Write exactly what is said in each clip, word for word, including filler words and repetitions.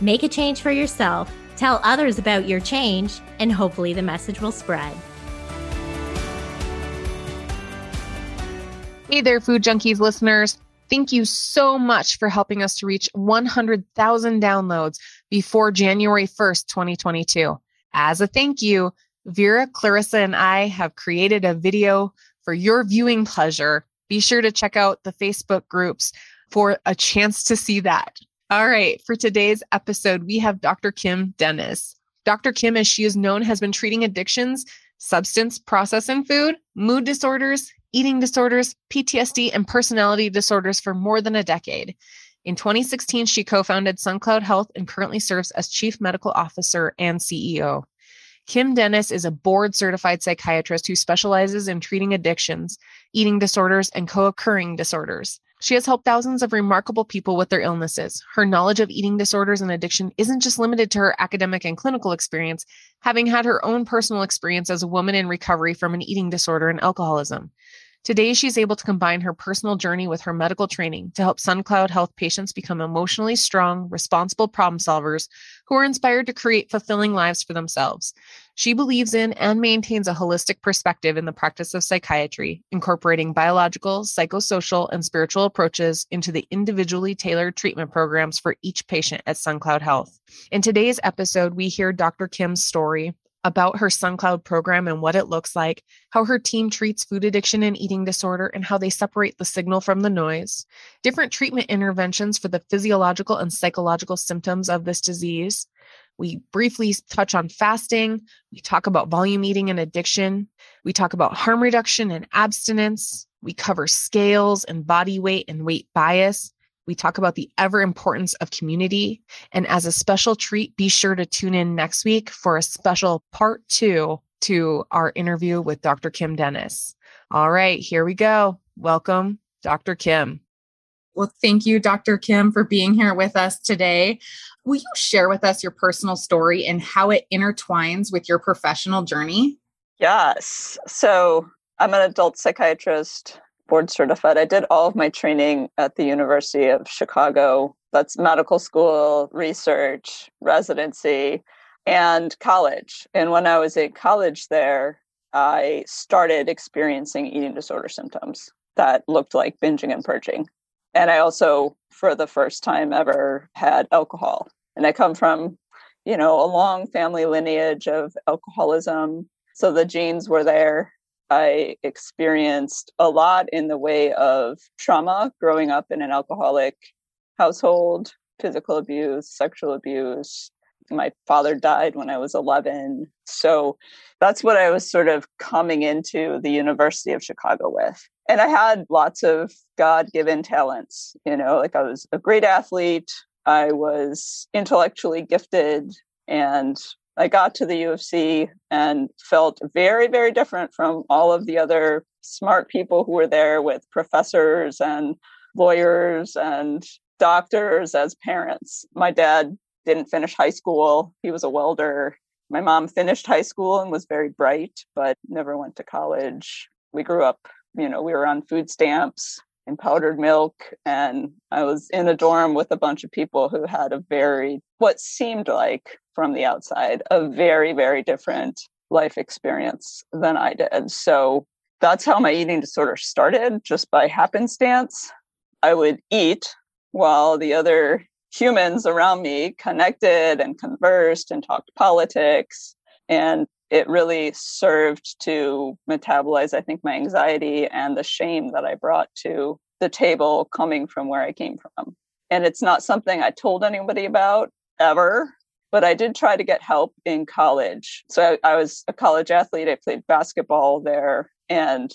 make a change for yourself, tell others about your change, and hopefully the message will spread. Hey there, Food Junkies listeners. Thank you so much for helping us to reach one hundred thousand downloads before January first, twenty twenty-two. As a thank you, Vera, Clarissa, and I have created a video for your viewing pleasure. Be sure to check out the Facebook groups for a chance to see that. All right, for today's episode, we have Doctor Kim Dennis. Doctor Kim, as she is known, has been treating addictions, substance, process, and food, mood disorders, eating disorders, P T S D, and personality disorders for more than a decade. In twenty sixteen, she co-founded SunCloud Health and currently serves as Chief Medical Officer and C E O. Kim Dennis is a board-certified psychiatrist who specializes in treating addictions, eating disorders, and co-occurring disorders. She has helped thousands of remarkable people with their illnesses. Her knowledge of eating disorders and addiction isn't just limited to her academic and clinical experience, having had her own personal experience as a woman in recovery from an eating disorder and alcoholism. Today, she's able to combine her personal journey with her medical training to help SunCloud Health patients become emotionally strong, responsible problem solvers who are inspired to create fulfilling lives for themselves. She believes in and maintains a holistic perspective in the practice of psychiatry, incorporating biological, psychosocial, and spiritual approaches into the individually tailored treatment programs for each patient at SunCloud Health. In today's episode, we hear Doctor Kim's story about her SunCloud program and what it looks like, how her team treats food addiction and eating disorder, and how they separate the signal from the noise, different treatment interventions for the physiological and psychological symptoms of this disease. We briefly touch on fasting. We talk about volume eating and addiction. We talk about harm reduction and abstinence. We cover scales and body weight and weight bias. We talk about the ever importance of community. And as a special treat, be sure to tune in next week for a special part two to our interview with Doctor Kim Dennis. All right, here we go. Welcome, Doctor Kim. Well, thank you, Doctor Kim, for being here with us today. Will you share with us your personal story and how it intertwines with your professional journey? Yes. So I'm an adult psychiatrist, board certified. I did all of my training at the University of Chicago. That's medical school, research, residency, and college. And when I was in college there, I started experiencing eating disorder symptoms that looked like binging and purging. And I also, for the first time ever, had alcohol. And I come from, you know, a long family lineage of alcoholism. So the genes were there. I experienced a lot in the way of trauma growing up in an alcoholic household, physical abuse, sexual abuse. My father died when I was eleven. So that's what I was sort of coming into the University of Chicago with. And I had lots of God-given talents, you know, like I was a great athlete. I was intellectually gifted, and I got to the U F C and felt very, very different from all of the other smart people who were there with professors and lawyers and doctors as parents. My dad didn't finish high school. He was a welder. My mom finished high school and was very bright, but never went to college. We grew up, you know, we were on food stamps and powdered milk. And I was in a dorm with a bunch of people who had a very, what seemed like, from the outside, a very, very different life experience than I did. So that's how my eating disorder started, just by happenstance. I would eat while the other humans around me connected and conversed and talked politics. And it really served to metabolize, I think, my anxiety and the shame that I brought to the table coming from where I came from. And it's not something I told anybody about ever. But I did try to get help in college. So I, I was a college athlete. I played basketball there. And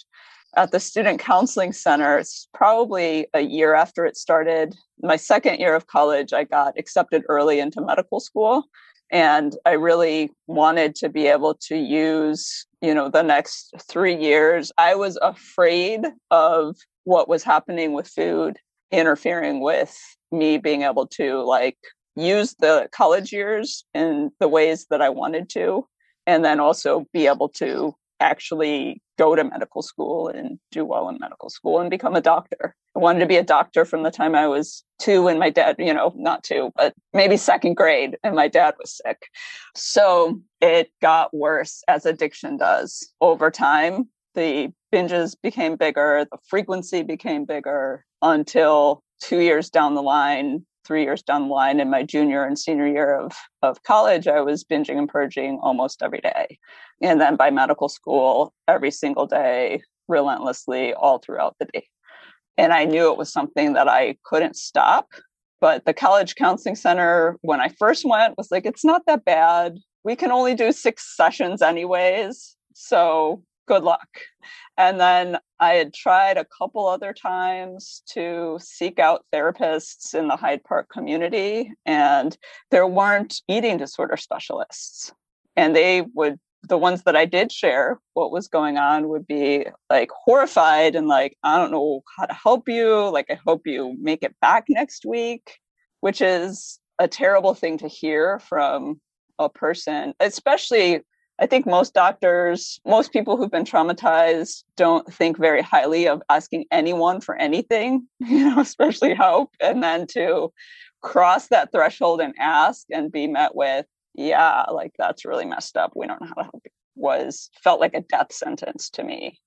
at the Student Counseling Center. It's probably a year after it started. My second year of college, I got accepted early into medical school. And I really wanted to be able to use, you know, the next three years. I was afraid of what was happening with food interfering with me being able to like use the college years in the ways that I wanted to, and then also be able to actually go to medical school and do well in medical school and become a doctor. I wanted to be a doctor from the time I was two and my dad, you know, not two, but maybe second grade, and my dad was sick. So it got worse, as addiction does over time. The binges became bigger, the frequency became bigger, until two years down the line, three years down the line in my junior and senior year of, of college, I was binging and purging almost every day. And then by medical school, every single day, relentlessly, all throughout the day. And I knew it was something that I couldn't stop. But the college counseling center, when I first went, was like, it's not that bad. We can only do six sessions anyways. So good luck. And then I had tried a couple other times to seek out therapists in the Hyde Park community, and there weren't eating disorder specialists. And they would, the ones that I did share what was going on would be like horrified and like, I don't know how to help you. Like, I hope you make it back next week, which is a terrible thing to hear from a person, especially. I think most doctors, most people who've been traumatized don't think very highly of asking anyone for anything, you know, especially help. And then to cross that threshold and ask and be met with, yeah, like, that's really messed up. We don't know how to help you, was felt like a death sentence to me.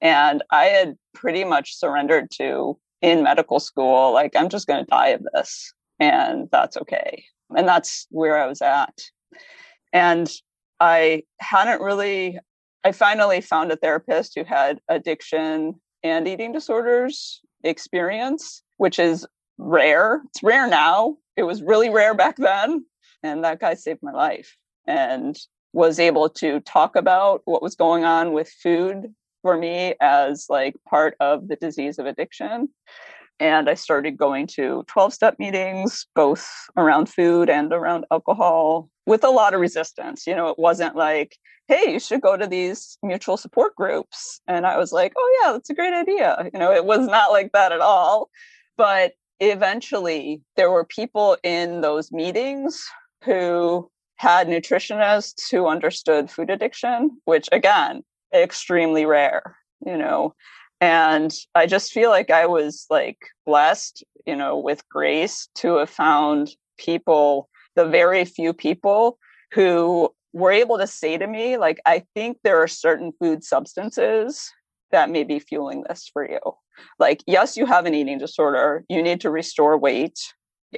And I had pretty much surrendered to, in medical school, like, I'm just going to die of this. And that's okay. And that's where I was at. And I hadn't really, I finally found a therapist who had addiction and eating disorders experience, which is rare. It's rare now. It was really rare back then. And that guy saved my life and was able to talk about what was going on with food for me as like part of the disease of addiction. And I started going to twelve-step meetings, both around food and around alcohol, with a lot of resistance. You know, it wasn't like, hey, you should go to these mutual support groups. And I was like, oh, yeah, that's a great idea. You know, it was not like that at all. But eventually, there were people in those meetings who had nutritionists who understood food addiction, which, again, extremely rare, you know. And I just feel like I was like blessed, you know, with grace to have found people, the very few people who were able to say to me, like, I think there are certain food substances that may be fueling this for you. Like, yes, you have an eating disorder. You need to restore weight.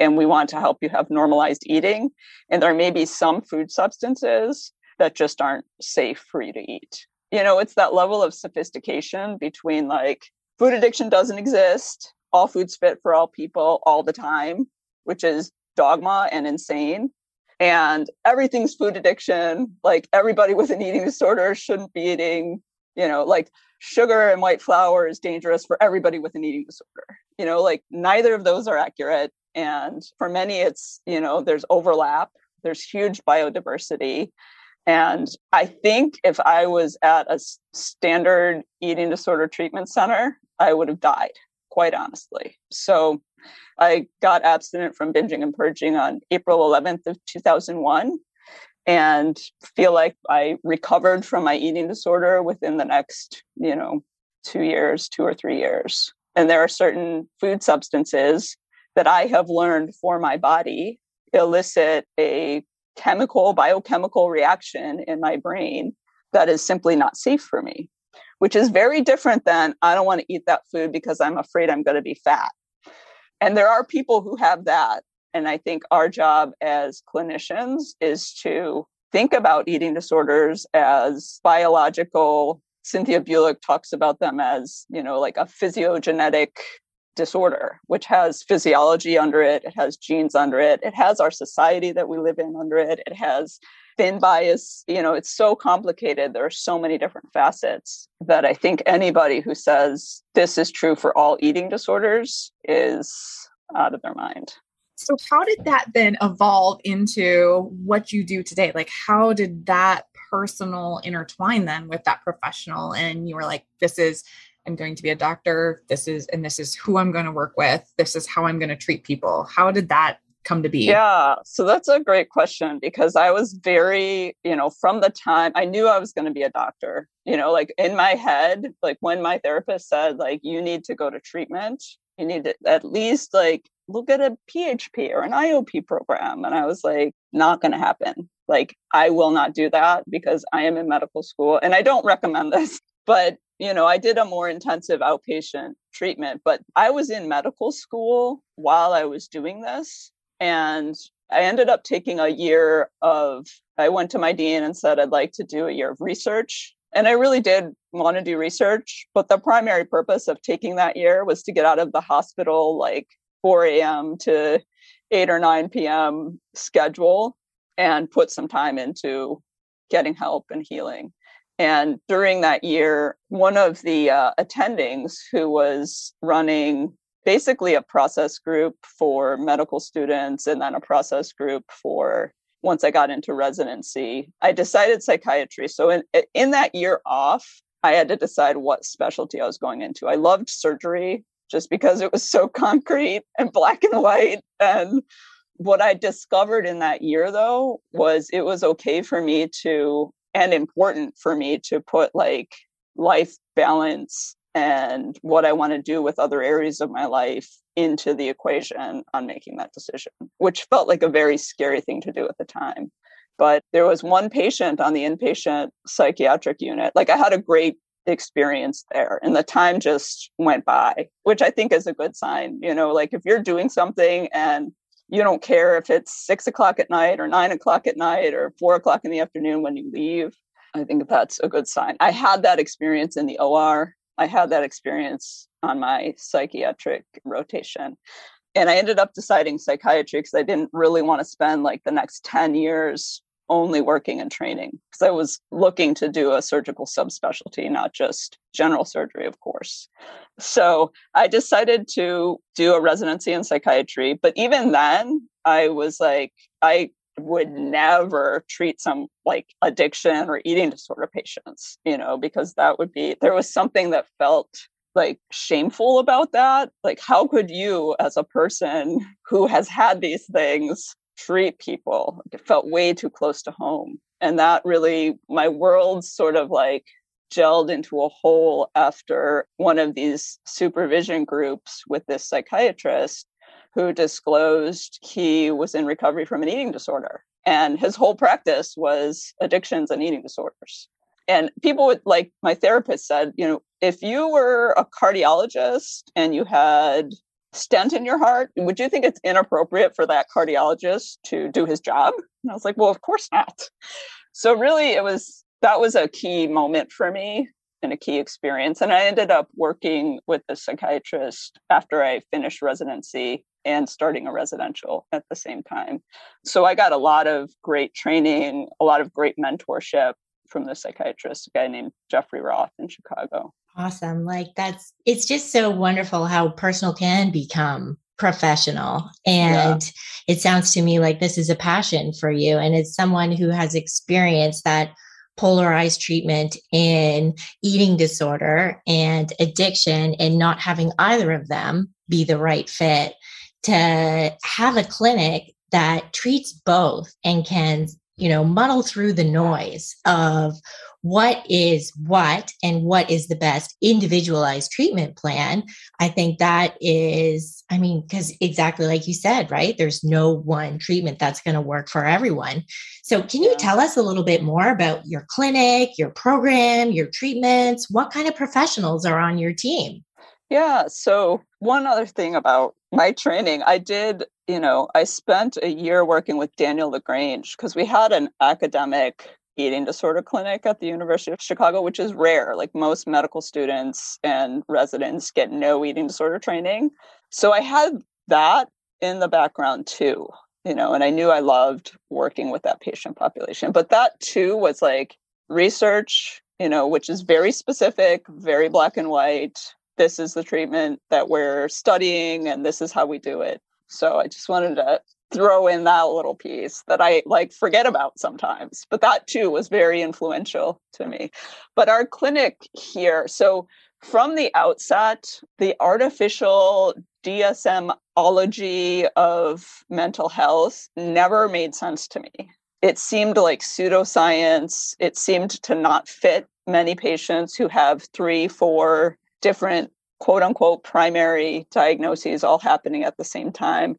And we want to help you have normalized eating. And there may be some food substances that just aren't safe for you to eat. You know, it's that level of sophistication between like, food addiction doesn't exist, all food's fit for all people all the time, which is dogma and insane. And everything's food addiction, like everybody with an eating disorder shouldn't be eating, you know, like sugar and white flour is dangerous for everybody with an eating disorder. You know, like neither of those are accurate. And for many, it's, you know, there's overlap, there's huge biodiversity. And I think if I was at a standard eating disorder treatment center, I would have died, quite honestly. So I got abstinent from binging and purging on April eleventh of two thousand one, and feel like I recovered from my eating disorder within the next, you know, two years, two or three years. And there are certain food substances that I have learned for my body elicit a chemical, biochemical reaction in my brain that is simply not safe for me, which is very different than I don't want to eat that food because I'm afraid I'm going to be fat. And there are people who have that. And I think our job as clinicians is to think about eating disorders as biological. Cynthia Bulik talks about them as, you know, like a physiogenetic disorder, which has physiology under it, it has genes under it, it has our society that we live in under it, it has thin bias, you know, it's so complicated. There are so many different facets that I think anybody who says this is true for all eating disorders is out of their mind. So how did that then evolve into what you do today? Like, how did that personal intertwine then with that professional? And you were like, this is, I'm going to be a doctor. This is, and this is who I'm going to work with. This is how I'm going to treat people. How did that come to be? Yeah. So that's a great question, because I was very, you know, from the time I knew I was going to be a doctor, you know, like in my head, like when my therapist said, like, you need to go to treatment, you need to at least like look at a P H P or an I O P program. And I was like, not going to happen. Like, I will not do that because I am in medical school and I don't recommend this, but you know, I did a more intensive outpatient treatment, but I was in medical school while I was doing this. And I ended up taking a year of, I went to my dean and said, I'd like to do a year of research. And I really did want to do research, but the primary purpose of taking that year was to get out of the hospital, like four a.m. to eight or nine p.m. schedule, and put some time into getting help and healing. And during that year, one of the uh, attendings who was running basically a process group for medical students and then a process group for once I got into residency, I decided psychiatry. So in, in that year off, I had to decide what specialty I was going into. I loved surgery just because it was so concrete and black and white. And what I discovered in that year, though, was it was okay for me to, and important for me to put like life balance and what I want to do with other areas of my life into the equation on making that decision, which felt like a very scary thing to do at the time. But there was one patient on the inpatient psychiatric unit. Like, I had a great experience there and the time just went by, which I think is a good sign. You know, like if you're doing something and you don't care if it's six o'clock at night or nine o'clock at night or four o'clock in the afternoon when you leave, I think that's a good sign. I had that experience in the O R. I had that experience on my psychiatric rotation. And I ended up deciding psychiatry because I didn't really want to spend like the next ten years only working and training, because I was looking to do a surgical subspecialty, not just general surgery, of course. So I decided to do a residency in psychiatry. But even then, I was like, I would never treat some like addiction or eating disorder patients, you know, because that would be, there was something that felt like shameful about that. Like, how could you as a person who has had these things treat people? It felt way too close to home. And that really, my world sort of like gelled into a whole after one of these supervision groups with this psychiatrist who disclosed he was in recovery from an eating disorder. And his whole practice was addictions and eating disorders. And people would, like my therapist said, you know, if you were a cardiologist and you had stent in your heart, would you think it's inappropriate for that cardiologist to do his job? And I was like, well, of course not. So really, it was, that was a key moment for me and a key experience. And I ended up working with the psychiatrist after I finished residency and starting a residential at the same time. So I got a lot of great training, a lot of great mentorship from the psychiatrist, a guy named Jeffrey Roth in Chicago. Awesome. Like, that's, it's just so wonderful how personal can become professional. And yeah. It sounds to me like this is a passion for you. And it's someone who has experienced that polarized treatment in eating disorder and addiction, and not having either of them be the right fit, to have a clinic that treats both and can, you know, muddle through the noise of what is what and what is the best individualized treatment plan. I think that is, I mean, because exactly like you said, right? There's no one treatment that's going to work for everyone. So can you tell us a little bit more about your clinic, your program, your treatments? What kind of professionals are on your team? Yeah. So one other thing about my training, I did, you know, I spent a year working with Daniel LaGrange because we had an academic eating disorder clinic at the University of Chicago, which is rare. Like, most medical students and residents get no eating disorder training. So I had that in the background too. you know, and I knew I loved working with that patient population. But that too was like research, you know, which is very specific, very black and white. This is the treatment that we're studying and this is how we do it. So I just wanted to throw in that little piece that I like forget about sometimes, but that too was very influential to me. But our clinic here, so from the outset, the artificial D S M-ology of mental health never made sense to me. It seemed like pseudoscience. It seemed to not fit many patients who have three, four different quote unquote primary diagnoses all happening at the same time.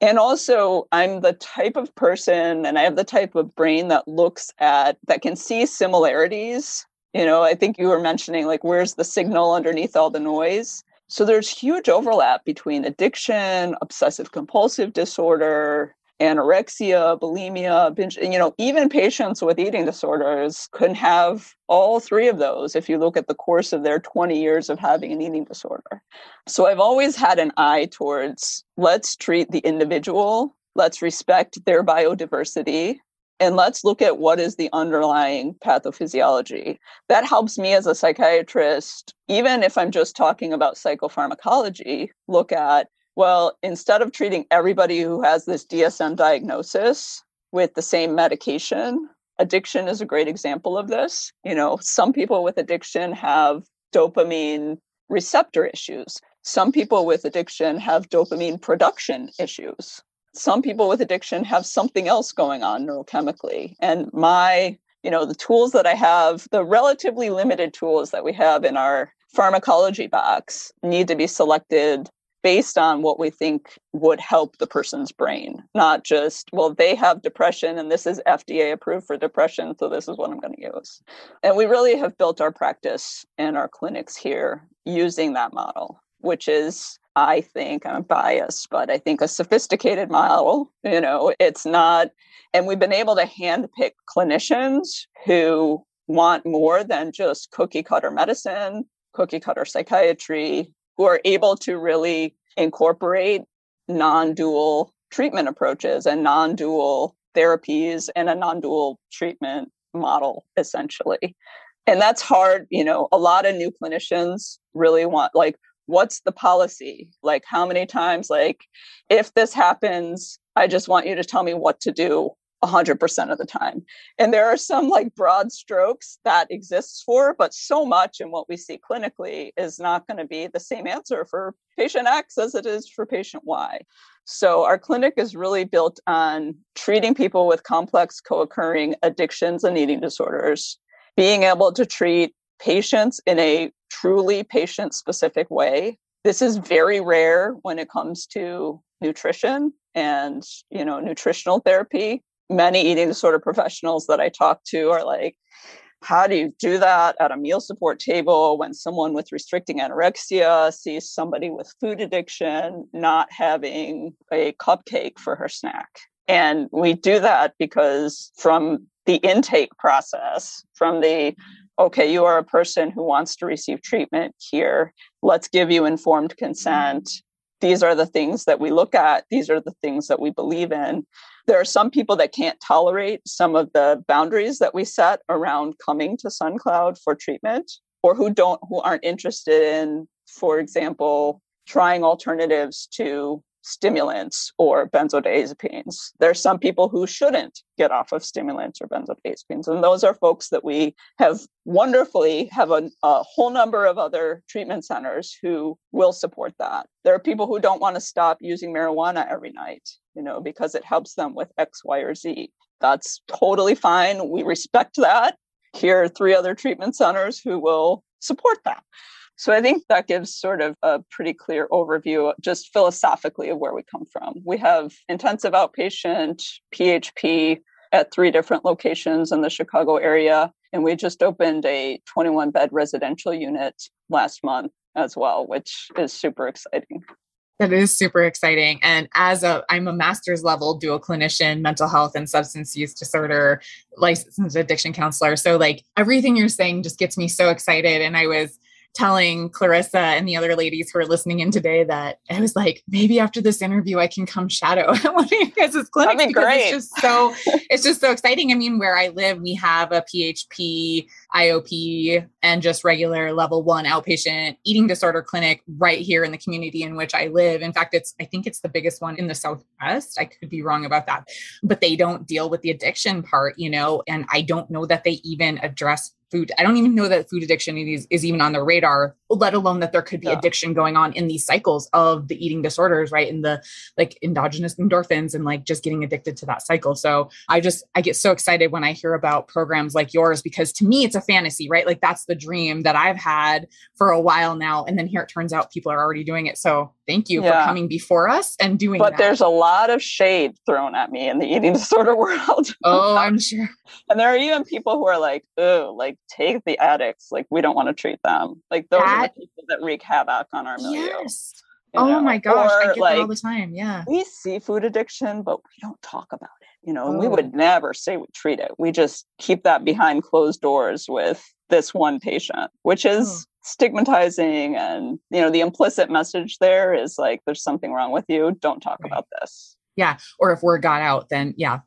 And also, I'm the type of person and I have the type of brain that looks at, that can see similarities. You know, I think you were mentioning like, where's the signal underneath all the noise? So there's huge overlap between addiction, obsessive compulsive disorder, anorexia, bulimia, binge, and, you know, even patients with eating disorders can have all three of those if you look at the course of their twenty years of having an eating disorder. So I've always had an eye towards let's treat the individual, let's respect their biodiversity, and let's look at what is the underlying pathophysiology. That helps me as a psychiatrist, even if I'm just talking about psychopharmacology, look at, well, instead of treating everybody who has this D S M diagnosis with the same medication, addiction is a great example of this. You know, some people with addiction have dopamine receptor issues. Some people with addiction have dopamine production issues. Some people with addiction have something else going on neurochemically. And my, you know, the tools that I have, the relatively limited tools that we have in our pharmacology box need to be selected based on what we think would help the person's brain, not just, well, they have depression and this is F D A approved for depression, so this is what I'm going to use. And we really have built our practice and our clinics here using that model, which is, I think, I'm biased, but I think a sophisticated model. You know, it's not, and we've been able to handpick clinicians who want more than just cookie cutter medicine, cookie cutter psychiatry, who are able to really incorporate non-dual treatment approaches and non-dual therapies and a non-dual treatment model, essentially. And that's hard. You know, a lot of new clinicians really want, like, what's the policy? Like, how many times, like, if this happens, I just want you to tell me what to do one hundred percent of the time. And there are some like broad strokes that exists for, but so much in what we see clinically is not going to be the same answer for patient X as it is for patient Y. So our clinic is really built on treating people with complex co-occurring addictions and eating disorders, being able to treat patients in a truly patient-specific way. This is very rare when it comes to nutrition and, you know, nutritional therapy. Many eating disorder professionals that I talk to are like, how do you do that at a meal support table when someone with restricting anorexia sees somebody with food addiction not having a cupcake for her snack? And we do that because from the intake process, from the, okay, you are a person who wants to receive treatment here, let's give you informed consent. These are the things that we look at. These are the things that we believe in. There are some people that can't tolerate some of the boundaries that we set around coming to SunCloud for treatment, or who don't, who aren't interested in, for example, trying alternatives to stimulants or benzodiazepines. There are some people who shouldn't get off of stimulants or benzodiazepines. And those are folks that we have wonderfully have a, a whole number of other treatment centers who will support that. There are people who don't want to stop using marijuana every night, you know, because it helps them with X, Y, or Z. That's totally fine. We respect that. Here are three other treatment centers who will support that. So I think that gives sort of a pretty clear overview just philosophically of where we come from. We have intensive outpatient P H P at three different locations in the Chicago area. And we just opened a twenty-one bed residential unit last month as well, which is super exciting. That is super exciting. And as a, I'm a master's level dual clinician, mental health and substance use disorder, licensed addiction counselor. So like everything you're saying just gets me so excited. And I was telling Clarissa and the other ladies who are listening in today that I was like, maybe after this interview, I can come shadow one of you guys' clinics. That'd be great. It's just so, it's just so exciting. I mean, where I live, we have a P H P, I O P, and just regular level one outpatient eating disorder clinic right here in the community in which I live. In fact, it's, I think it's the biggest one in the Southwest. I could be wrong about that, but they don't deal with the addiction part, you know, and I don't know that they even address food. I don't even know that food addiction is, is even on their radar, let alone that there could be yeah. addiction going on in these cycles of the eating disorders, right? And the like endogenous endorphins and like just getting addicted to that cycle. So I just, I get so excited when I hear about programs like yours, because to me, it's a fantasy, right? Like that's the dream that I've had for a while now. And then here it turns out people are already doing it. So thank you yeah. for coming before us and doing but that. But there's a lot of shade thrown at me in the eating disorder world. Oh, I'm sure. And there are even people who are like, oh, like take the addicts. Like we don't want to treat them. Like those that, are the people that wreak havoc on our milieu. Yes. You know? Oh my gosh. Or, I get like, that all the time. Yeah. We see food addiction, but we don't talk about it. You know, and oh. we would never say we treat it. We just keep that behind closed doors with this one patient, which is oh. stigmatizing. And, you know, the implicit message there is like, there's something wrong with you. Don't talk right. about this. Yeah. Or if word got out, then yeah.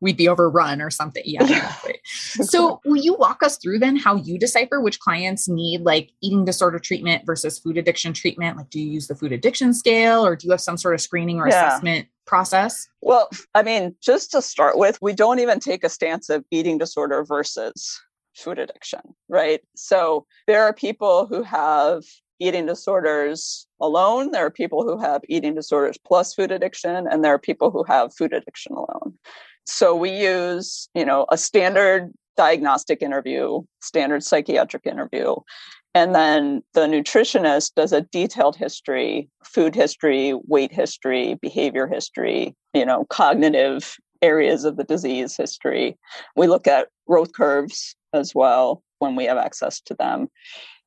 we'd be overrun or something. Yeah. Exactly. So will you walk us through then how you decipher which clients need like eating disorder treatment versus food addiction treatment? Like, do you use the food addiction scale or do you have some sort of screening or yeah. assessment process? Well, I mean, just to start with, we don't even take a stance of eating disorder versus food addiction, right? So there are people who have eating disorders alone. There are people who have eating disorders plus food addiction, and there are people who have food addiction alone. So we use, you know, a standard diagnostic interview, standard psychiatric interview. And then the nutritionist does a detailed history, food history, weight history, behavior history, you know, cognitive areas of the disease history. We look at growth curves as well when we have access to them.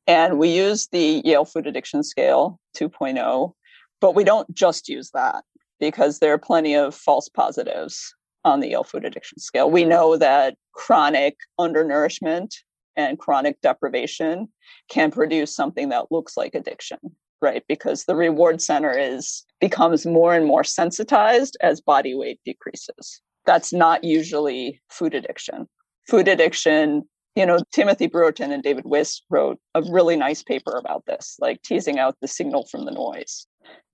And we use the Yale Food Addiction Scale two point oh, but we don't just use that because there are plenty of false positives on the Yale Food Addiction Scale. We know that chronic undernourishment and chronic deprivation can produce something that looks like addiction, right? Because the reward center is becomes more and more sensitized as body weight decreases. That's not usually food addiction. Food addiction, you know, Timothy Brewerton and David Wiss wrote a really nice paper about this, like teasing out the signal from the noise.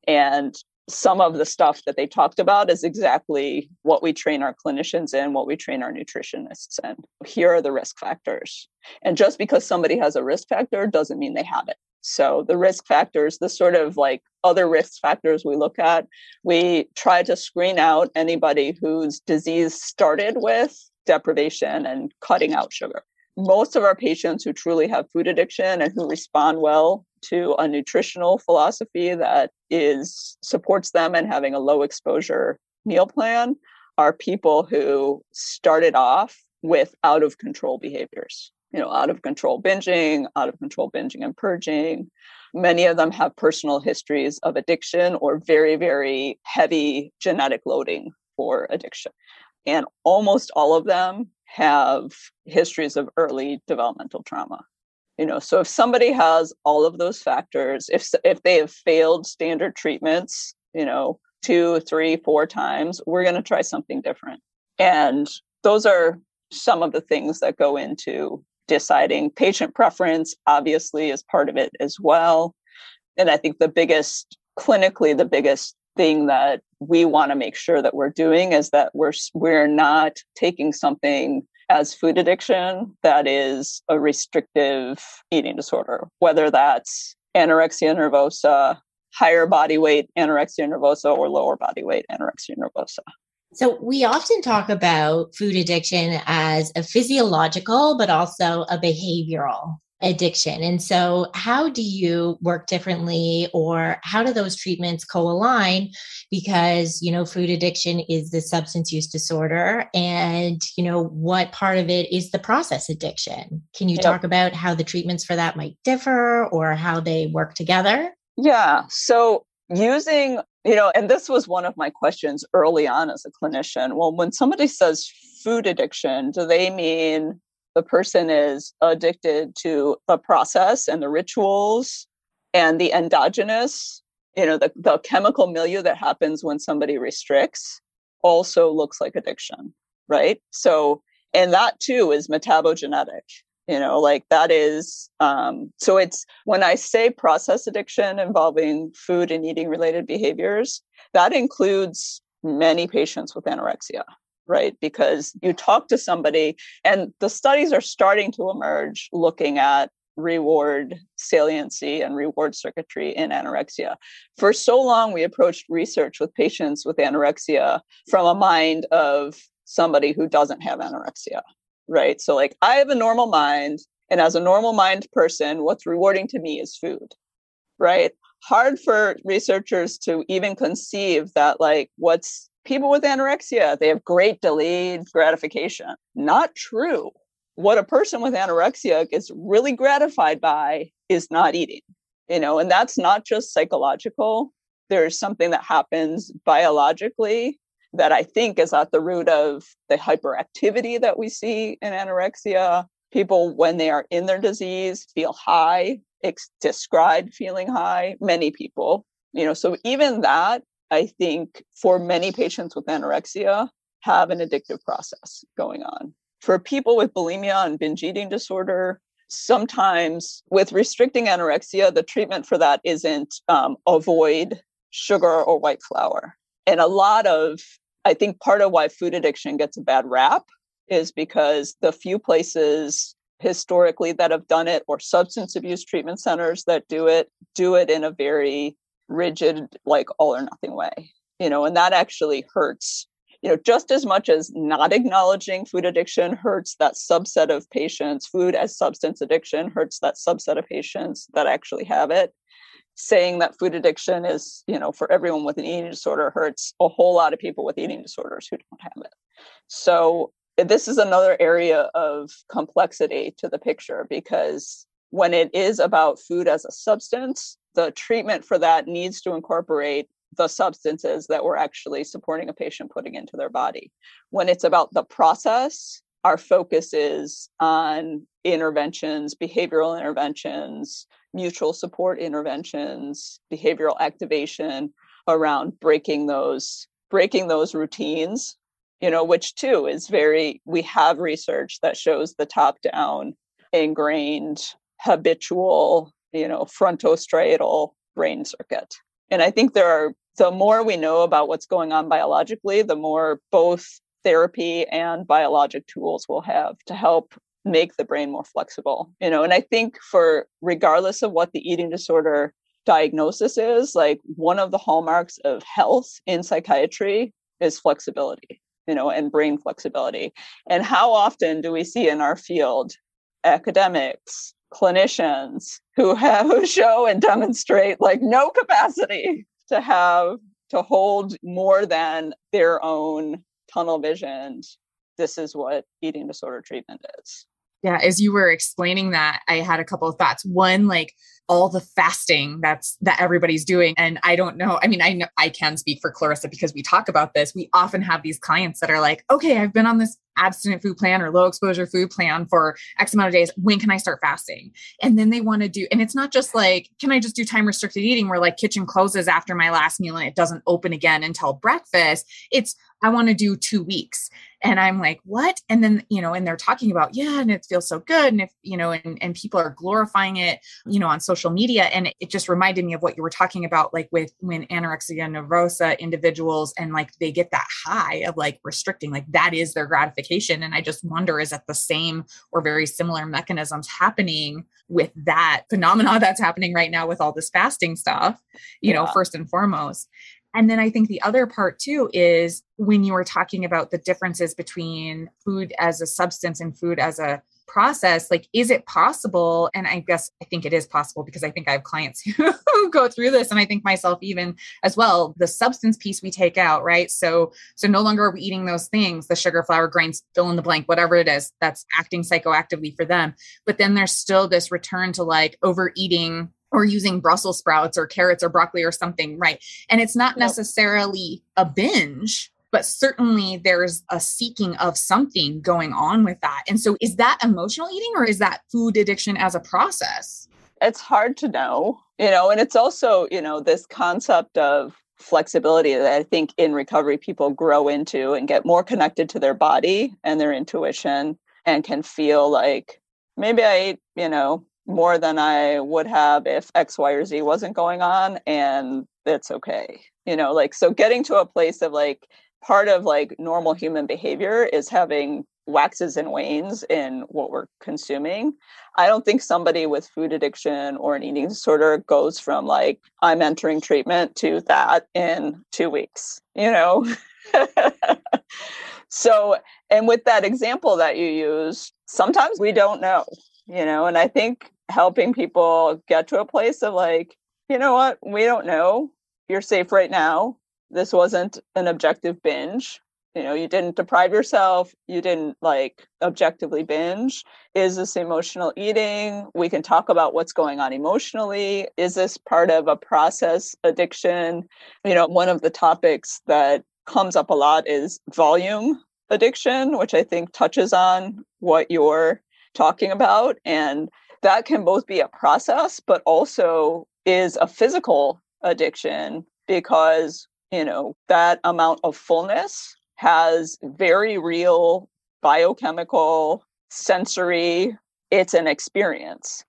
And some of the stuff that they talked about is exactly what we train our clinicians in, what we train our nutritionists in. Here are the risk factors. And just because somebody has a risk factor doesn't mean they have it. So the risk factors, the sort of like other risk factors we look at, we try to screen out anybody whose disease started with deprivation and cutting out sugar. Most of our patients who truly have food addiction and who respond well to a nutritional philosophy that is supports them and having a low exposure meal plan are people who started off with out of control behaviors, you know, out of control binging, out of control binging and purging. Many of them have personal histories of addiction or very, very heavy genetic loading for addiction. And almost all of them have histories of early developmental trauma. You know, so if somebody has all of those factors, if if they have failed standard treatments, you know, two, three, four times, we're going to try something different. And those are some of the things that go into deciding. Patient preference, obviously, is part of it as well. And I think the biggest, clinically, the biggest thing that we want to make sure that we're doing is that we're we're not taking something as food addiction that is a restrictive eating disorder, whether that's anorexia nervosa, higher body weight anorexia nervosa, or lower body weight anorexia nervosa. So we often talk about food addiction as a physiological, but also a behavioral addiction. And so how do you work differently, or how do those treatments co-align? Because, you know, food addiction is the substance use disorder, and, you know, what part of it is the process addiction? Can you yep. talk about how the treatments for that might differ or how they work together? Yeah. So using, you know, and this was one of my questions early on as a clinician. Well, when somebody says food addiction, do they mean The person is addicted to the process and the rituals and the endogenous, you know, the, the chemical milieu that happens when somebody restricts also looks like addiction, right? So, and that too is metabogenetic. You know, like that is, um, so it's when I say process addiction involving food and eating related behaviors, that includes many patients with anorexia, right? Because you talk to somebody and the studies are starting to emerge looking at reward saliency and reward circuitry in anorexia. For so long, we approached research with patients with anorexia from a mind of somebody who doesn't have anorexia. Right. So like I have a normal mind, and as a normal mind person, what's rewarding to me is food. Right. Hard for researchers to even conceive that like what's people with anorexia, they have great delayed gratification. Not true. What a person with anorexia gets really gratified by is not eating, you know, and that's not just psychological. There's something that happens biologically that I think is at the root of the hyperactivity that we see in anorexia. People, when they are in their disease, feel high, it's described feeling high, many people, you know, so even that, I think for many patients with anorexia have an addictive process going on. For people with bulimia and binge eating disorder, sometimes with restricting anorexia, the treatment for that isn't um, avoid sugar or white flour. And a lot of, I think part of why food addiction gets a bad rap is because the few places historically that have done it or substance abuse treatment centers that do it, do it in a very rigid, like all or nothing way, you know, and that actually hurts, you know, just as much as not acknowledging food addiction hurts that subset of patients, food as substance addiction hurts that subset of patients that actually have it. Saying that food addiction is, you know, for everyone with an eating disorder hurts a whole lot of people with eating disorders who don't have it. So this is another area of complexity to the picture, because when it is about food as a substance, the treatment for that needs to incorporate the substances that we're actually supporting a patient putting into their body. When it's about the process, our focus is on interventions, behavioral interventions, mutual support interventions, behavioral activation around breaking those, breaking those routines, you know, which too is very, we have research that shows the top-down ingrained habitual, you know, frontostriatal brain circuit. And I think there are, the more we know about what's going on biologically, the more both therapy and biologic tools we'll have to help make the brain more flexible, you know, and I think for regardless of what the eating disorder diagnosis is, like one of the hallmarks of health in psychiatry is flexibility, you know, and brain flexibility. And how often do we see in our field academics, clinicians who have who show and demonstrate like no capacity to have to hold more than their own tunnel visioned. This is what eating disorder treatment is. Yeah. As you were explaining that, I had a couple of thoughts. One, like all the fasting that's that everybody's doing. And I don't know. I mean, I know I can speak for Clarissa because we talk about this. We often have these clients that are like, okay, I've been on this abstinent food plan or low exposure food plan for X amount of days. When can I start fasting? And then they want to do, and it's not just like, can I just do time restricted eating where like kitchen closes after my last meal and it doesn't open again until breakfast. It's, I want to do two weeks. And I'm like, what? And then, you know, and they're talking about, yeah, and it feels so good. And if, you know, and, and people are glorifying it, you know, on social media. And it just reminded me of what you were talking about, like with when anorexia nervosa individuals and like, they get that high of like restricting, like that is their gratification. And I just wonder, is that the same or very similar mechanisms happening with that phenomena that's happening right now with all this fasting stuff, you yeah. know, first and foremost. And then I think the other part too, is when you were talking about the differences between food as a substance and food as a process, like, is it possible? And I guess I think it is possible because I think I have clients who go through this. And I think myself even as well, the substance piece we take out, right? So, so no longer are we eating those things, the sugar, flour, grains, fill in the blank, whatever it is that's acting psychoactively for them. But then there's still this return to like overeating or using Brussels sprouts or carrots or broccoli or something. Right. And it's not necessarily a binge, but certainly there's a seeking of something going on with that. And so is that emotional eating or is that food addiction as a process? It's hard to know, you know, and it's also, you know, this concept of flexibility that I think in recovery people grow into and get more connected to their body and their intuition and can feel like maybe I ate, you know, more than I would have if X, Y, or Z wasn't going on, and it's okay. You know, like, so getting to a place of like, part of like normal human behavior is having waxes and wanes in what we're consuming. I don't think somebody with food addiction or an eating disorder goes from like, I'm entering treatment to that in two weeks, you know? So, and with that example that you used, sometimes we don't know, you know, and I think helping people get to a place of like, you know what, we don't know. You're safe right now. This wasn't an objective binge. You know, you didn't deprive yourself. You didn't like objectively binge. Is this emotional eating? We can talk about what's going on emotionally. Is this part of a process addiction? You know, one of the topics that comes up a lot is volume addiction, which I think touches on what you're talking about. And that can both be a process, but also is a physical addiction because, you know, that amount of fullness has very real biochemical, sensory, it's an experience.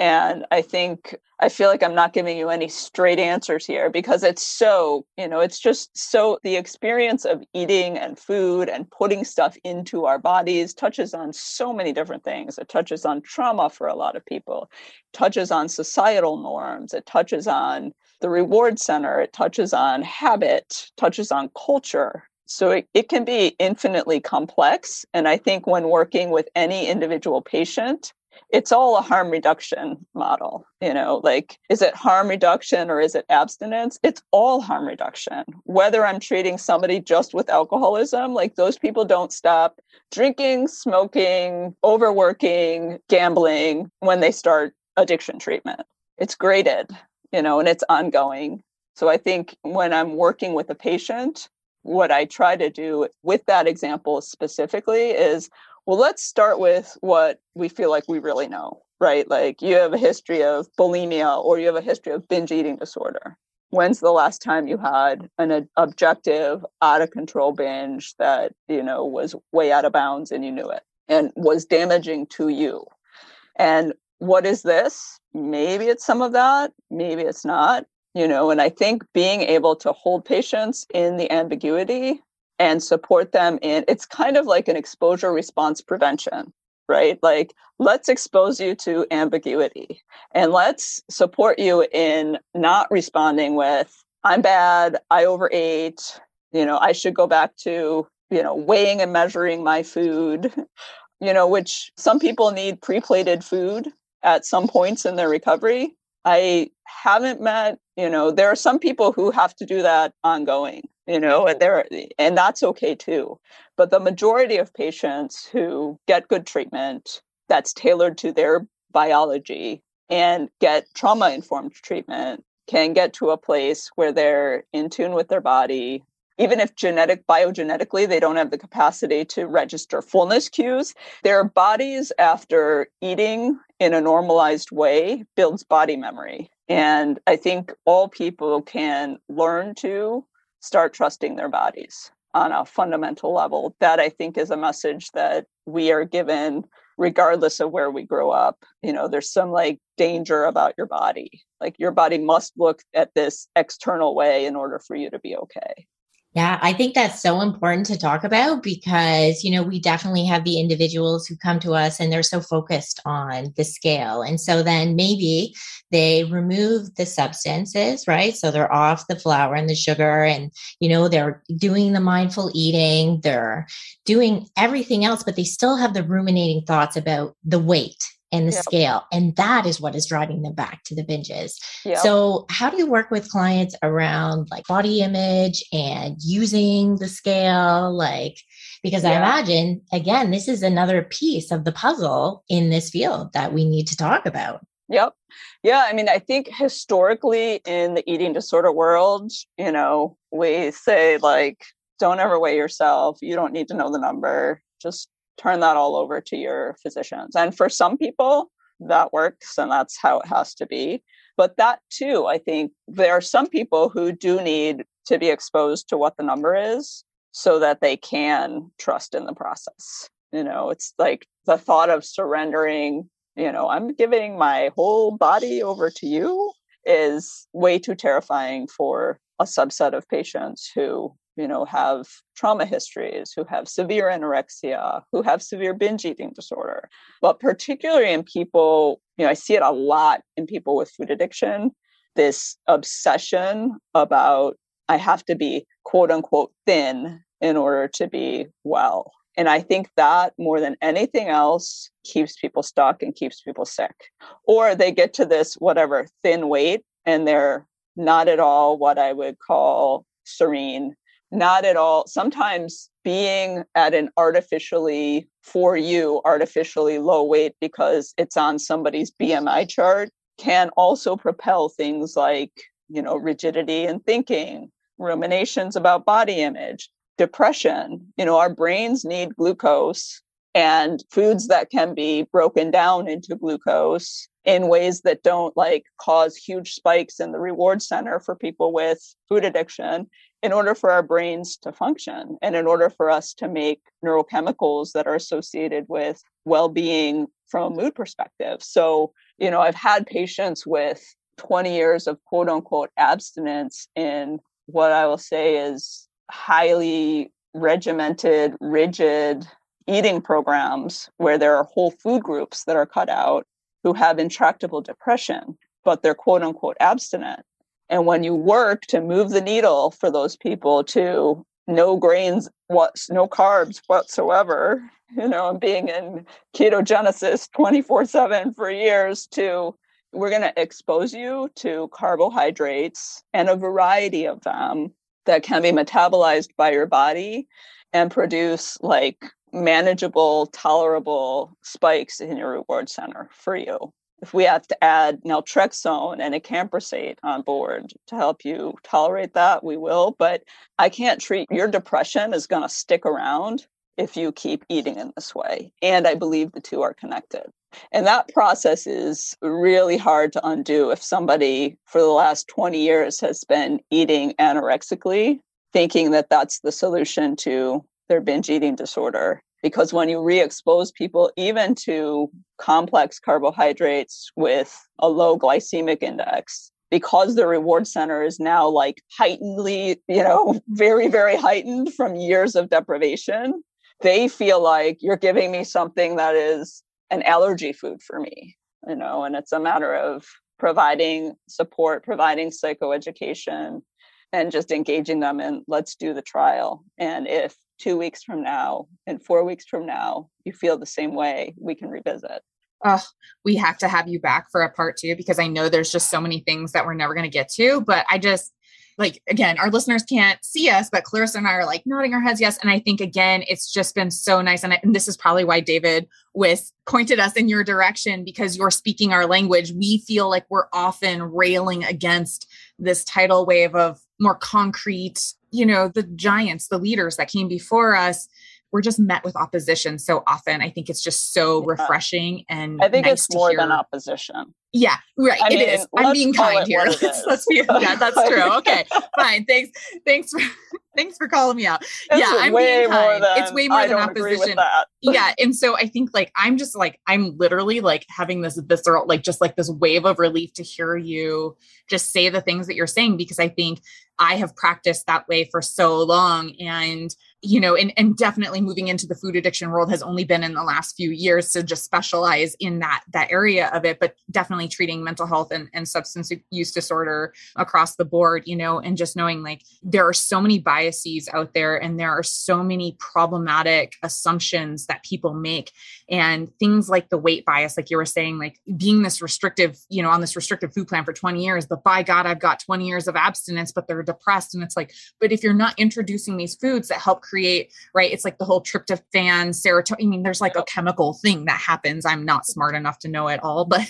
And I think, I feel like I'm not giving you any straight answers here because it's so, you know, it's just so, the experience of eating and food and putting stuff into our bodies touches on so many different things. It touches on trauma for a lot of people, it touches on societal norms, it touches on the reward center, it touches on habit, touches on culture. So it, it can be infinitely complex. And I think when working with any individual patient, it's all a harm reduction model. You know, like, is it harm reduction or is it abstinence? It's all harm reduction. Whether I'm treating somebody just with alcoholism, like those people don't stop drinking, smoking, overworking, gambling when they start addiction treatment. It's graded, you know, and it's ongoing. So I think when I'm working with a patient, what I try to do with that example specifically is, well, let's start with what we feel like we really know, right? Like, you have a history of bulimia or you have a history of binge eating disorder. When's the last time you had an objective, out of control binge that, you know, was way out of bounds and you knew it and was damaging to you? And what is this? Maybe it's some of that. Maybe it's not. You know, and I think being able to hold patients in the ambiguity and support them in, it's kind of like an exposure response prevention, right? Like, let's expose you to ambiguity and let's support you in not responding with, I'm bad, I overate, you know, I should go back to, you know, weighing and measuring my food, you know, which some people need pre-plated food at some points in their recovery. I haven't met, you know, there are some people who have to do that ongoing, you know, and there, and that's okay too. But the majority of patients who get good treatment that's tailored to their biology and get trauma-informed treatment can get to a place where they're in tune with their body. Even if genetic, biogenetically, they don't have the capacity to register fullness cues, their bodies after eating in a normalized way builds body memory. And I think all people can learn to start trusting their bodies on a fundamental level. That I think is a message that we are given regardless of where we grow up. You know, there's some like danger about your body. Like, your body must look at this external way in order for you to be okay. Yeah, I think that's so important to talk about because, you know, we definitely have the individuals who come to us and they're so focused on the scale. And so then maybe they remove the substances, right? So they're off the flour and the sugar and, you know, they're doing the mindful eating, they're doing everything else, but they still have the ruminating thoughts about the weight and the yep. scale. And that is what is driving them back to the binges. Yep. So how do you work with clients around like body image and using the scale? Like, because yeah. I imagine, again, this is another piece of the puzzle in this field that we need to talk about. Yep. Yeah. I mean, I think historically in the eating disorder world, you know, we say like, don't ever weigh yourself. You don't need to know the number. Just turn that all over to your physicians. And for some people, that works and that's how it has to be. But that too, I think there are some people who do need to be exposed to what the number is so that they can trust in the process. You know, it's like the thought of surrendering, you know, I'm giving my whole body over to you is way too terrifying for a subset of patients who, you know, have trauma histories, who have severe anorexia, who have severe binge eating disorder. But particularly in people, you know, I see it a lot in people with food addiction, this obsession about I have to be quote unquote thin in order to be well. And I think that more than anything else keeps people stuck and keeps people sick. Or they get to this whatever thin weight and they're not at all what I would call serene. Not at all. Sometimes being at an artificially, for you, artificially low weight because it's on somebody's B M I chart can also propel things like, you know, rigidity in thinking, ruminations about body image, depression. You know, our brains need glucose, and foods that can be broken down into glucose in ways that don't like cause huge spikes in the reward center for people with food addiction in order for our brains to function and in order for us to make neurochemicals that are associated with well-being from a mood perspective. So, you know, I've had patients with twenty years of quote unquote abstinence in what I will say is highly regimented, rigid eating programs where there are whole food groups that are cut out who have intractable depression, but they're quote unquote abstinent. And when you work to move the needle for those people to no grains, what, no carbs whatsoever, you know, and being in ketogenesis twenty-four seven for years to, we're going to expose you to carbohydrates and a variety of them that can be metabolized by your body and produce like manageable, tolerable spikes in your reward center for you. If we have to add naltrexone and acamprosate on board to help you tolerate that, we will. But I can't treat your depression is going to stick around if you keep eating in this way. And I believe the two are connected. And that process is really hard to undo if somebody for the last twenty years has been eating anorexically, thinking that that's the solution to their binge eating disorder. Because when you re-expose people even to complex carbohydrates with a low glycemic index, because the reward center is now like heightenedly, you know, very, very heightened from years of deprivation, they feel like you're giving me something that is an allergy food for me, you know, and it's a matter of providing support, providing psychoeducation, and just engaging them in let's do the trial. And if two weeks from now and four weeks from now, you feel the same way, we can revisit. Oh, we have to have you back for a part two, because I know there's just so many things that we're never going to get to, but I just like, again, our listeners can't see us, but Clarissa and I are like nodding our heads. Yes. And I think again, it's just been so nice. And, I, and this is probably why David Wiss pointed us in your direction, because you're speaking our language. We feel like we're often railing against this tidal wave of more concrete, you know, the giants, the leaders that came before us. We're just met with opposition so often. I think it's just so refreshing and I think nice it's more to hear. Than opposition. Yeah, right. I it mean, is. I'm being kind here. Let's, let's be, yeah, that's true. Okay, fine. Thanks. Thanks for, thanks for calling me out. It's yeah, I'm way being kind. More than, it's way more I than don't opposition. Agree with that. Yeah. And so I think like, I'm just like, I'm literally like having this visceral, like just like this wave of relief to hear you just say the things that you're saying, because I think I have practiced that way for so long. And you know, and, and definitely moving into the food addiction world has only been in the last few years to just specialize in that, that area of it, but definitely treating mental health and, and substance use disorder across the board, you know, and just knowing like there are so many biases out there and there are so many problematic assumptions that people make, and things like the weight bias, like you were saying, like being this restrictive, you know, on this restrictive food plan for twenty years, but by God, I've got twenty years of abstinence, but they're depressed. And it's like, but if you're not introducing these foods that help create, right? It's like the whole tryptophan, serotonin. I mean, there's like a chemical thing that happens. I'm not smart enough to know it all, but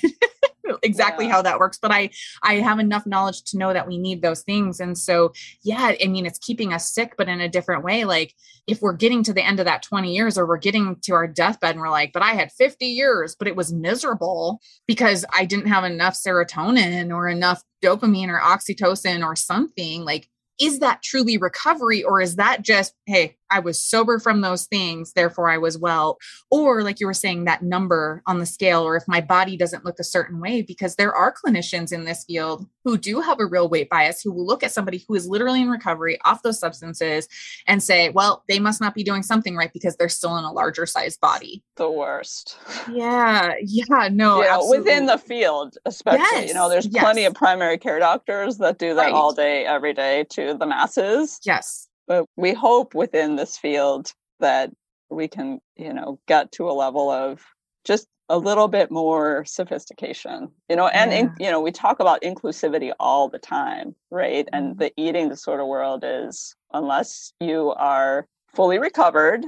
exactly yeah. how that works, but I, I have enough knowledge to know that we need those things. And so, yeah, I mean, it's keeping us sick, but in a different way. Like if we're getting to the end of that twenty years or we're getting to our deathbed and we're like, but I had fifty years, but it was miserable because I didn't have enough serotonin or enough dopamine or oxytocin or something. Like, is that truly recovery, or is that just, hey, I was sober from those things, therefore I was well? Or like you were saying, that number on the scale, or if my body doesn't look a certain way, because there are clinicians in this field who do have a real weight bias, who will look at somebody who is literally in recovery off those substances and say, well, they must not be doing something right because they're still in a larger sized body. The worst. Yeah. Yeah. No, yeah, within the field, especially, yes. you know, there's yes. plenty of primary care doctors that do that right. all day, every day to the masses. Yes. But we hope within this field that we can, you know, get to a level of just a little bit more sophistication, you know, and, yeah. in, you know, we talk about inclusivity all the time, right? Mm-hmm. And the eating disorder world is, unless you are fully recovered,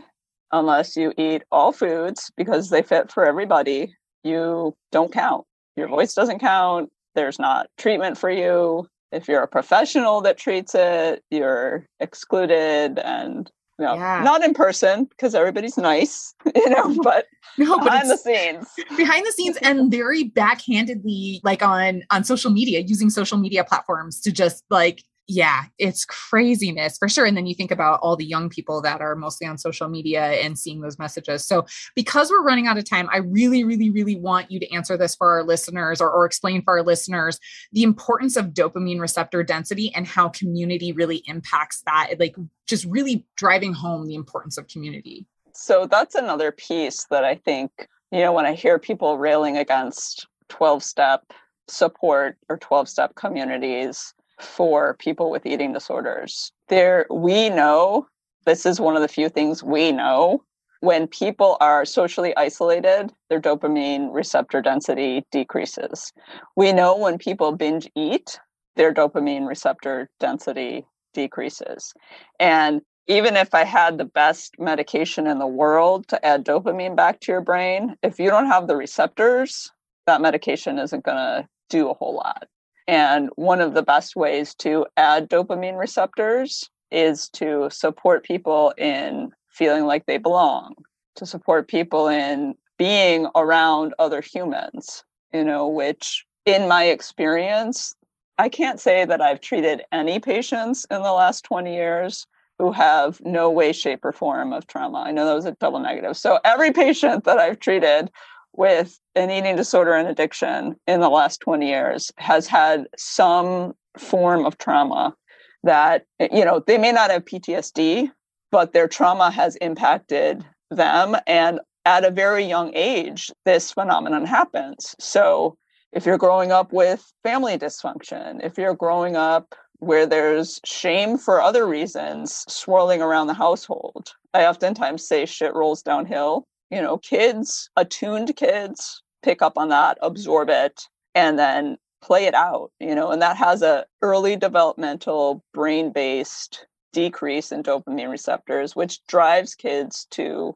unless you eat all foods because they fit for everybody, you don't count. Your voice doesn't count. There's not treatment for you. If you're a professional that treats it, you're excluded, and you know, yeah. not in person because everybody's nice, you know, but, no, but behind the scenes, behind the scenes, and very backhandedly, like on, on social media, using social media platforms to just like, yeah, it's craziness for sure. And then you think about all the young people that are mostly on social media and seeing those messages. So because we're running out of time, I really, really, really want you to answer this for our listeners, or, or explain for our listeners the importance of dopamine receptor density and how community really impacts that, like just really driving home the importance of community. So that's another piece that I think, you know, when I hear people railing against twelve-step support or twelve-step communities for people with eating disorders, there, we know, this is one of the few things we know, when people are socially isolated, their dopamine receptor density decreases. We know when people binge eat, their dopamine receptor density decreases. And even if I had the best medication in the world to add dopamine back to your brain, if you don't have the receptors, that medication isn't going to do a whole lot. And one of the best ways to add dopamine receptors is to support people in feeling like they belong, to support people in being around other humans, you know, which in my experience, I can't say that I've treated any patients in the last twenty years who have no way, shape, or form of trauma. I know that was a double negative. So every patient that I've treated with an eating disorder and addiction in the last twenty years has had some form of trauma that, you know, they may not have P T S D, but their trauma has impacted them. And at a very young age, this phenomenon happens. So if you're growing up with family dysfunction, if you're growing up where there's shame for other reasons swirling around the household, I oftentimes say shit rolls downhill. You know, kids, attuned kids pick up on that, absorb it, and then play it out, you know, and that has a early developmental brain-based decrease in dopamine receptors, which drives kids to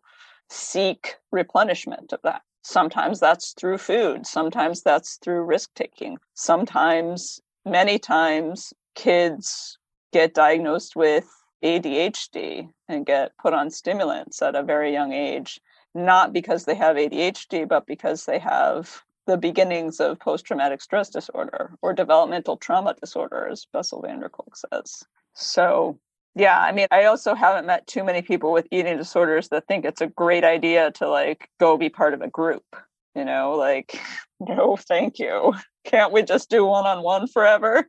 seek replenishment of that. Sometimes that's through food. Sometimes that's through risk-taking. Sometimes, many times, kids get diagnosed with A D H D and get put on stimulants at a very young age. Not because they have A D H D, but because they have the beginnings of post-traumatic stress disorder or developmental trauma disorder, as Bessel van der Kolk says. So, yeah, I mean, I also haven't met too many people with eating disorders that think it's a great idea to, like, go be part of a group, you know, like, no, thank you. Can't we just do one-on-one forever?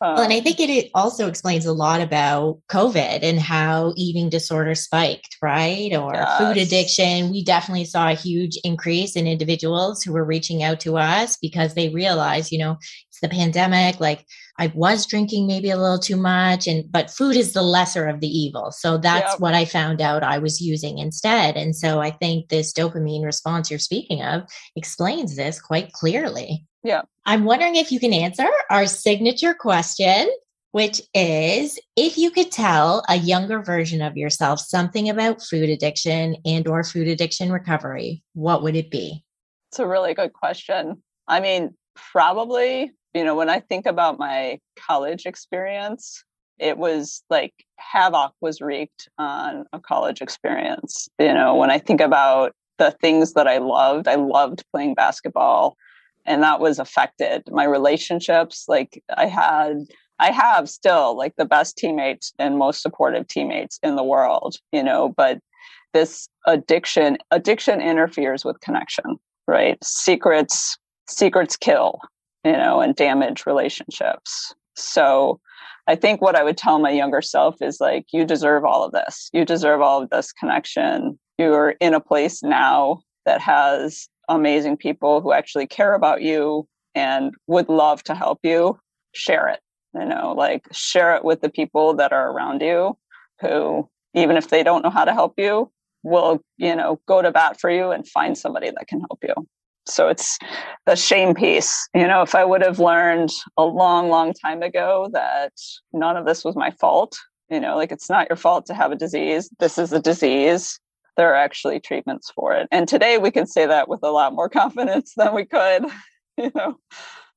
Um, well, and I think it, it also explains a lot about COVID and how eating disorder spiked, right? Or yes. food addiction. We definitely saw a huge increase in individuals who were reaching out to us because they realized, you know, it's the pandemic, like I was drinking maybe a little too much, and but food is the lesser of the evil. So that's yep. what I found out I was using instead. And so I think this dopamine response you're speaking of explains this quite clearly. Yeah. I'm wondering if you can answer our signature question, which is if you could tell a younger version of yourself something about food addiction and or food addiction recovery, what would it be? It's a really good question. I mean, probably, you know, when I think about my college experience, it was like havoc was wreaked on a college experience. You know, when I think about the things that I loved, I loved playing basketball, and that was affected. My relationships, like I had, I have still like the best teammates and most supportive teammates in the world, you know, but this addiction, addiction interferes with connection, right? Secrets, secrets kill, you know, and damage relationships. So I think what I would tell my younger self is like, you deserve all of this. You deserve all of this connection. You're in a place now that has amazing people who actually care about you and would love to help you. Share it, you know, like share it with the people that are around you who, even if they don't know how to help you, will, you know, go to bat for you and find somebody that can help you. So it's the shame piece. You know, if I would have learned a long, long time ago that none of this was my fault, you know, like it's not your fault to have a disease. This is a disease. There are actually treatments for it. And today we can say that with a lot more confidence than we could, you know,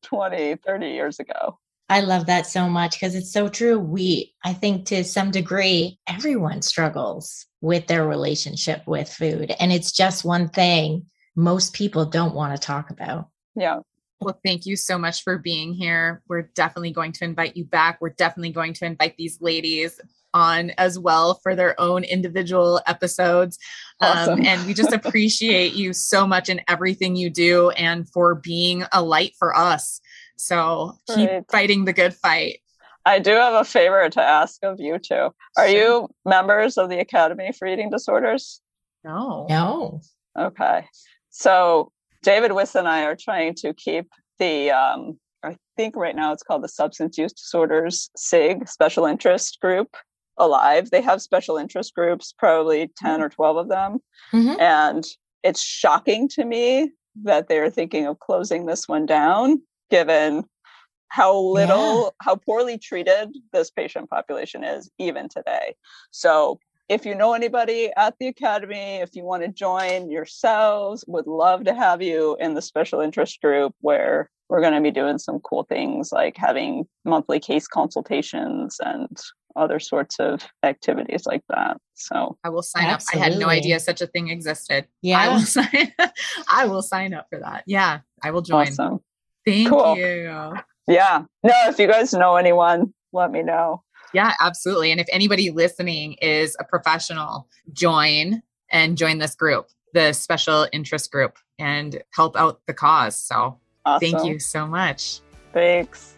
twenty, thirty years ago. I love that so much because it's so true. We, I think to some degree, everyone struggles with their relationship with food. And it's just one thing most people don't want to talk about. Yeah. Well, thank you so much for being here. We're definitely going to invite you back. We're definitely going to invite these ladies on as well for their own individual episodes. Awesome. Um, and we just appreciate you so much and everything you do and for being a light for us. So keep right. fighting the good fight. I do have a favor to ask of you two. Are sure. you members of the Academy for Eating Disorders? No. No. Okay. So David Wiss and I are trying to keep the, um, I think right now it's called the Substance Use Disorders S I G, Special Interest Group, alive. They have special interest groups, probably ten or twelve of them. Mm-hmm. And it's shocking to me that they're thinking of closing this one down, given how little, yeah. how poorly treated this patient population is even today. So if you know anybody at the Academy, if you want to join yourselves, would love to have you in the special interest group where we're going to be doing some cool things like having monthly case consultations and other sorts of activities like that. So I will sign Absolutely. Up. I had no idea such a thing existed. Yeah. I will sign, I will sign up for that. Yeah. I will join. Awesome. Thank cool. you. Yeah. No, if you guys know anyone, let me know. Yeah, absolutely. And if anybody listening is a professional, join and join this group, the special interest group, and help out the cause. So awesome. Thank you so much. Thanks.